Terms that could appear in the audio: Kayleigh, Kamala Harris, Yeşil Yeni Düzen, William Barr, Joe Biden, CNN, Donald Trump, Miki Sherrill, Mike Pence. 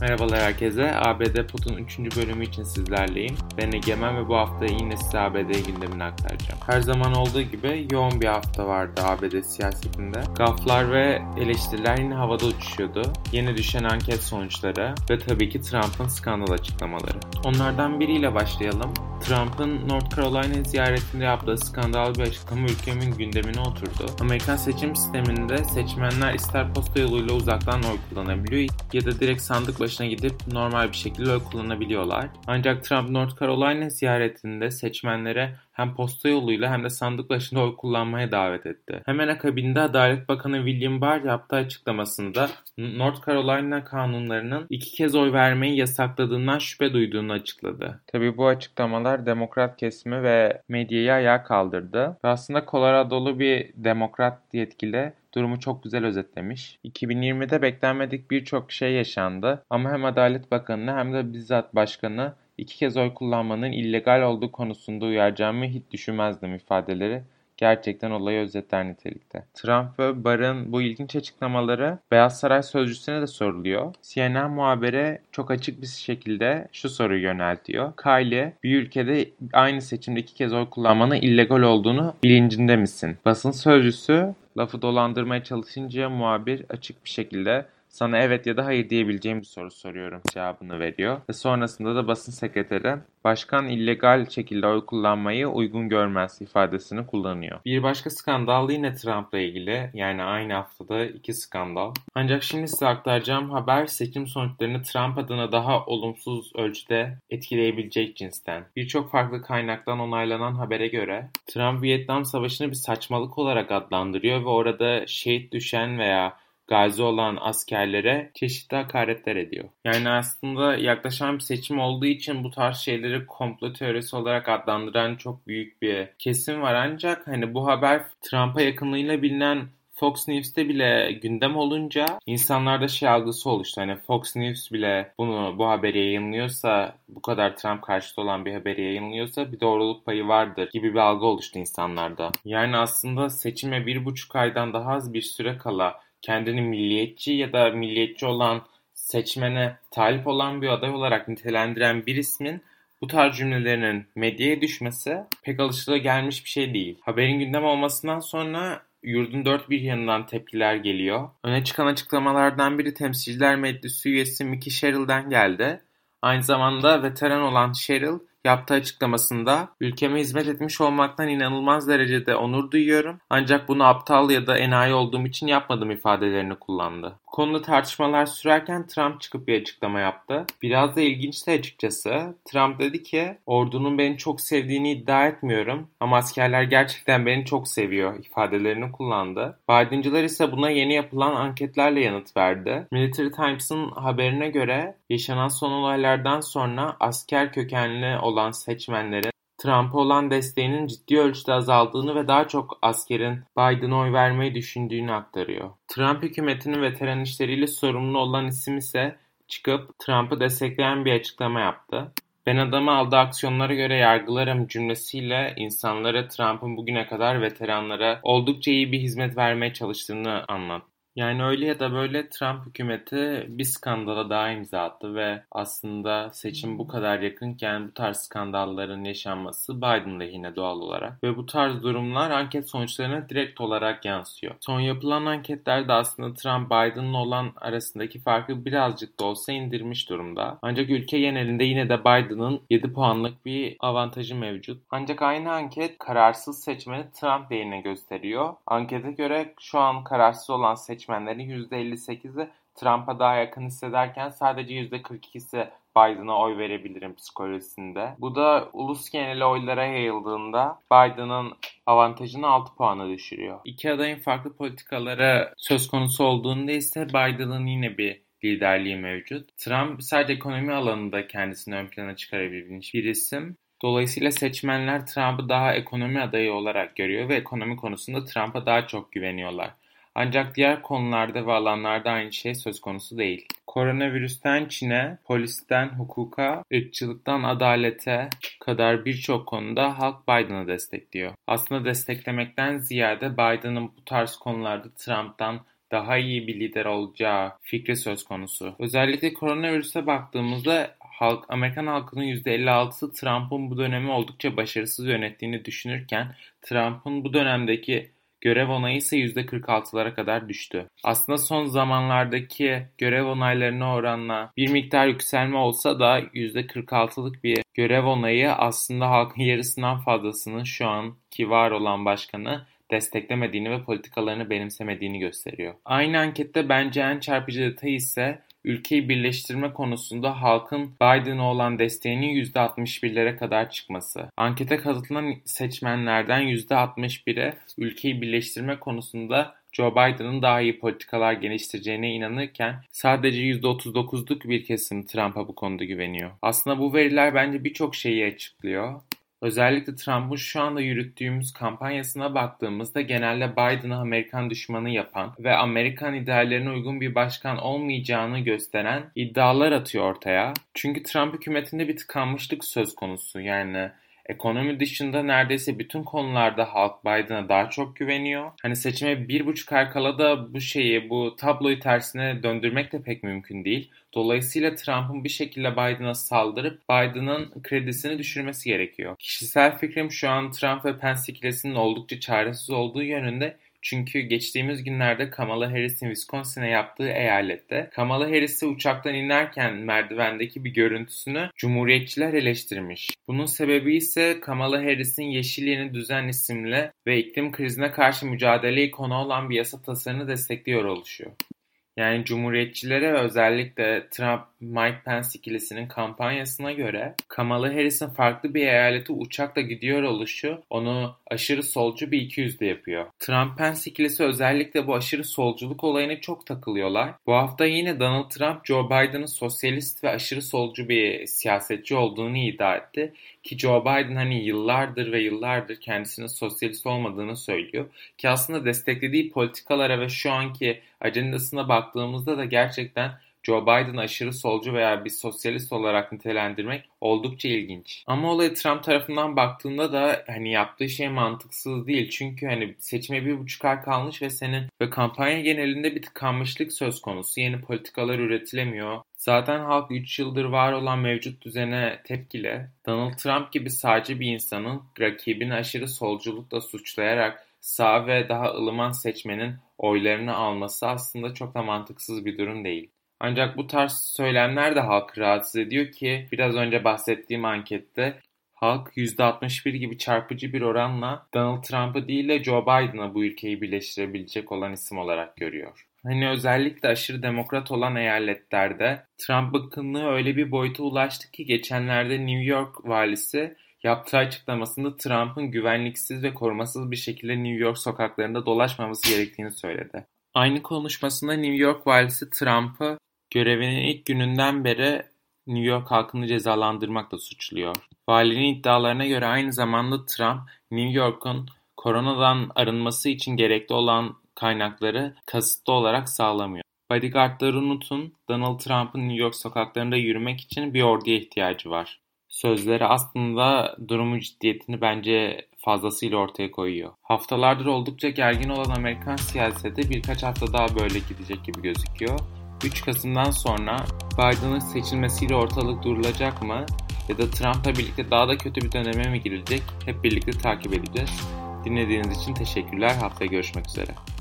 Merhabalar herkese. ABD Pod'un 3. bölümü için sizlerleyim. Ben Egemen ve bu hafta yine size ABD gündemini aktaracağım. Her zaman olduğu gibi yoğun bir hafta vardı ABD siyasetinde. Gaflar ve eleştiriler yine havada uçuşuyordu. Yeni düşen anket sonuçları ve tabii ki Trump'ın skandal açıklamaları. Onlardan biriyle başlayalım. Trump'ın North Carolina ziyaretinde yaptığı skandal bir açıklama ülkemin gündemine oturdu. Amerikan seçim sisteminde seçmenler ister posta yoluyla uzaktan oy kullanabiliyor ya da direkt sandık başına gidip normal bir şekilde oy kullanabiliyorlar. Ancak Trump North Carolina ziyaretinde seçmenlere hem posta yoluyla hem de sandık başında oy kullanmaya davet etti. Hemen akabinde Adalet Bakanı William Barr yaptığı açıklamasında North Carolina kanunlarının 2 kez oy vermeyi yasakladığından şüphe duyduğunu açıkladı. Tabii bu açıklamalar demokrat kesimi ve medyayı ayağa kaldırdı. Ve aslında Colorado'lu bir demokrat yetkili durumu çok güzel özetlemiş. 2020'de beklenmedik birçok şey yaşandı ama hem Adalet Bakanı'nı hem de bizzat başkanı 2 kez oy kullanmanın illegal olduğu konusunda uyaracağımı hiç düşünmezdim ifadeleri gerçekten olayı özetler nitelikte. Trump ve Barr'ın bu ilginç açıklamaları Beyaz Saray Sözcüsü'ne de soruluyor. CNN muhabiri çok açık bir şekilde şu soruyu yöneltiyor. Kayleigh, bir ülkede aynı seçimde 2 kez oy kullanmanın illegal olduğunu bilincinde misin? Basın sözcüsü lafı dolandırmaya çalışınca muhabir açık bir şekilde sana evet ya da hayır diyebileceğim bir soru soruyorum cevabını veriyor. Ve sonrasında da basın sekreteri başkan illegal şekilde oy kullanmayı uygun görmez ifadesini kullanıyor. Bir başka skandal yine Trump'la ilgili. Yani aynı haftada 2 skandal. Ancak şimdi size aktaracağım haber seçim sonuçlarını Trump adına daha olumsuz ölçüde etkileyebilecek cinsten. Birçok farklı kaynaktan onaylanan habere göre Trump Vietnam Savaşı'nı bir saçmalık olarak adlandırıyor ve orada şehit düşen veya gazi olan askerlere çeşitli hakaretler ediyor. Yani aslında yaklaşan bir seçim olduğu için bu tarz şeyleri komplo teorisi olarak adlandıran çok büyük bir kesim var. Ancak bu haber Trump'a yakınlığıyla bilinen Fox News'te bile gündem olunca insanlarda algısı oluştu. Fox News bile bu haberi yayınlıyorsa, bu kadar Trump karşıtı olan bir haberi yayınlıyorsa bir doğruluk payı vardır gibi bir algı oluştu insanlarda. Yani aslında seçime 1,5 aydan daha az bir süre kala kendini milliyetçi ya da milliyetçi olan seçmene talip olan bir aday olarak nitelendiren bir ismin bu tarz cümlelerinin medyaya düşmesi pek alışılagelmiş bir şey değil. Haberin gündem olmasından sonra yurdun 4 bir yanından tepkiler geliyor. Öne çıkan açıklamalardan biri Temsilciler Meclisi üyesi Miki Sherrill'den geldi. Aynı zamanda veteran olan Sherrill yaptığı açıklamasında ülkeme hizmet etmiş olmaktan inanılmaz derecede onur duyuyorum ancak bunu aptal ya da enayi olduğum için yapmadım ifadelerini kullandı. Bu konuda tartışmalar sürerken Trump çıkıp bir açıklama yaptı. Biraz da ilginçti açıkçası. Trump dedi ki ordunun beni çok sevdiğini iddia etmiyorum ama askerler gerçekten beni çok seviyor ifadelerini kullandı. Bidenciler ise buna yeni yapılan anketlerle yanıt verdi. Military Times'ın haberine göre yaşanan son olaylardan sonra asker kökenli olan seçmenlerin Trump'a olan desteğinin ciddi ölçüde azaldığını ve daha çok askerin Biden'a oy vermeyi düşündüğünü aktarıyor. Trump hükümetinin veteran işleriyle sorumlu olan isim ise çıkıp Trump'ı destekleyen bir açıklama yaptı. Ben adamı aldığı aksiyonlara göre yargılarım cümlesiyle insanlara Trump'ın bugüne kadar veteranlara oldukça iyi bir hizmet vermeye çalıştığını anlattı. Yani öyle ya da böyle Trump hükümeti bir skandala daha imza attı ve aslında seçim bu kadar yakınken bu tarz skandalların yaşanması Biden lehine doğal olarak. Ve bu tarz durumlar anket sonuçlarına direkt olarak yansıyor. Son yapılan anketlerde aslında Trump Biden'la olan arasındaki farkı birazcık da olsa indirmiş durumda. Ancak ülke genelinde yine de Biden'ın 7 puanlık bir avantajı mevcut. Ancak aynı anket kararsız seçmeni Trump lehine gösteriyor. Ankete göre şu an kararsız olan seçmenlerin %58'i Trump'a daha yakın hissederken sadece %42'si Biden'a oy verebilirim psikolojisinde. Bu da ulus geneli oylara yayıldığında Biden'ın avantajını 6 puana düşürüyor. İki adayın farklı politikalara söz konusu olduğunda ise Biden'ın yine bir liderliği mevcut. Trump sadece ekonomi alanında kendisini ön plana çıkarabilmiş bir isim. Dolayısıyla seçmenler Trump'ı daha ekonomi adayı olarak görüyor ve ekonomi konusunda Trump'a daha çok güveniyorlar. Ancak diğer konularda ve alanlarda aynı şey söz konusu değil. Koronavirüsten Çin'e, polisten hukuka, ırkçılıktan adalete kadar birçok konuda halk Biden'ı destekliyor. Aslında desteklemekten ziyade Biden'ın bu tarz konularda Trump'tan daha iyi bir lider olacağı fikri söz konusu. Özellikle koronavirüse baktığımızda Amerikan halkının %56'sı Trump'ın bu dönemi oldukça başarısız yönettiğini düşünürken Trump'ın bu dönemdeki görev onayı ise %46'lara kadar düştü. Aslında son zamanlardaki görev onaylarına oranla bir miktar yükselme olsa da %46'lık bir görev onayı aslında halkın yarısından fazlasının şu anki var olan başkanı desteklemediğini ve politikalarını benimsemediğini gösteriyor. Aynı ankette bence en çarpıcı detay ise ülkeyi birleştirme konusunda halkın Biden'a olan desteğinin %61'lere kadar çıkması. Ankete katılan seçmenlerden %61'e ülkeyi birleştirme konusunda Joe Biden'ın daha iyi politikalar geliştireceğine inanırken sadece %39'luk bir kesim Trump'a bu konuda güveniyor. Aslında bu veriler bence birçok şeyi açıklıyor. Özellikle Trump'ın şu anda yürüttüğümüz kampanyasına baktığımızda genelde Biden'ı Amerikan düşmanı yapan ve Amerikan ideallerine uygun bir başkan olmayacağını gösteren iddialar atıyor ortaya. Çünkü Trump hükümetinde bir tıkanmışlık söz konusu. Yani ekonomi dışında neredeyse bütün konularda halk Biden'a daha çok güveniyor. Hani seçime 1,5 ay kala da bu tabloyu tersine döndürmek de pek mümkün değil. Dolayısıyla Trump'ın bir şekilde Biden'a saldırıp Biden'ın kredisini düşürmesi gerekiyor. Kişisel fikrim şu an Trump ve Pence ikilisinin oldukça çaresiz olduğu yönünde. Çünkü geçtiğimiz günlerde Kamala Harris'in Wisconsin'e yaptığı eyalette Kamala Harris'i uçaktan inerken merdivendeki bir görüntüsünü Cumhuriyetçiler eleştirmiş. Bunun sebebi ise Kamala Harris'in Yeşil Yeni Düzen isimli ve iklim krizine karşı mücadeleyi konu olan bir yasa tasarını destekliyor oluşu. Yani Cumhuriyetçilere ve özellikle Trump-Mike Pence ikilisinin kampanyasına göre Kamala Harris'in farklı bir eyalete uçakla gidiyor oluşu onu aşırı solcu bir ikiyüzlü yapıyor. Trump-Pence ikilisi özellikle bu aşırı solculuk olayına çok takılıyorlar. Bu hafta yine Donald Trump, Joe Biden'ın sosyalist ve aşırı solcu bir siyasetçi olduğunu iddia etti. Ki Joe Biden yıllardır kendisinin sosyalist olmadığını söylüyor. Ki aslında desteklediği politikalara ve şu anki ajandasına baktığımızda da gerçekten Joe Biden'ı aşırı solcu veya bir sosyalist olarak nitelendirmek oldukça ilginç. Ama olaya Trump tarafından baktığında da yaptığı şey mantıksız değil. Çünkü seçime 1,5 ay kalmış ve kampanya genelinde bir tıkanmışlık söz konusu. Yeni politikalar üretilemiyor. Zaten halk 3 yıldır var olan mevcut düzene tepkili. Donald Trump gibi sadece bir insanın rakibini aşırı solculukla suçlayarak sağ ve daha ılıman seçmenin oylarını alması aslında çok da mantıksız bir durum değil. Ancak bu tarz söylemler de halkı rahatsız ediyor ki biraz önce bahsettiğim ankette halk %61 gibi çarpıcı bir oranla Donald Trump'ı değil de Joe Biden'ı bu ülkeyi birleştirebilecek olan isim olarak görüyor. Özellikle aşırı demokrat olan eyaletlerde Trump bıkkınlığı öyle bir boyuta ulaştı ki geçenlerde New York valisi yaptığı açıklamasında Trump'ın güvenliksiz ve korumasız bir şekilde New York sokaklarında dolaşmaması gerektiğini söyledi. Aynı konuşmasında New York valisi Trump'ı görevinin ilk gününden beri New York halkını cezalandırmakla suçluyor. Valinin iddialarına göre aynı zamanda Trump, New York'un koronadan arınması için gerekli olan kaynakları kasıtlı olarak sağlamıyor. Bodyguardları unutun, Donald Trump'ın New York sokaklarında yürümek için bir orduya ihtiyacı var. Sözleri aslında durumun ciddiyetini bence fazlasıyla ortaya koyuyor. Haftalardır oldukça gergin olan Amerikan siyaseti birkaç hafta daha böyle gidecek gibi gözüküyor. 3 Kasım'dan sonra Biden'ın seçilmesiyle ortalık durulacak mı? Ya da Trump'la birlikte daha da kötü bir döneme mi girilecek? Hep birlikte takip edeceğiz. Dinlediğiniz için teşekkürler. Haftaya görüşmek üzere.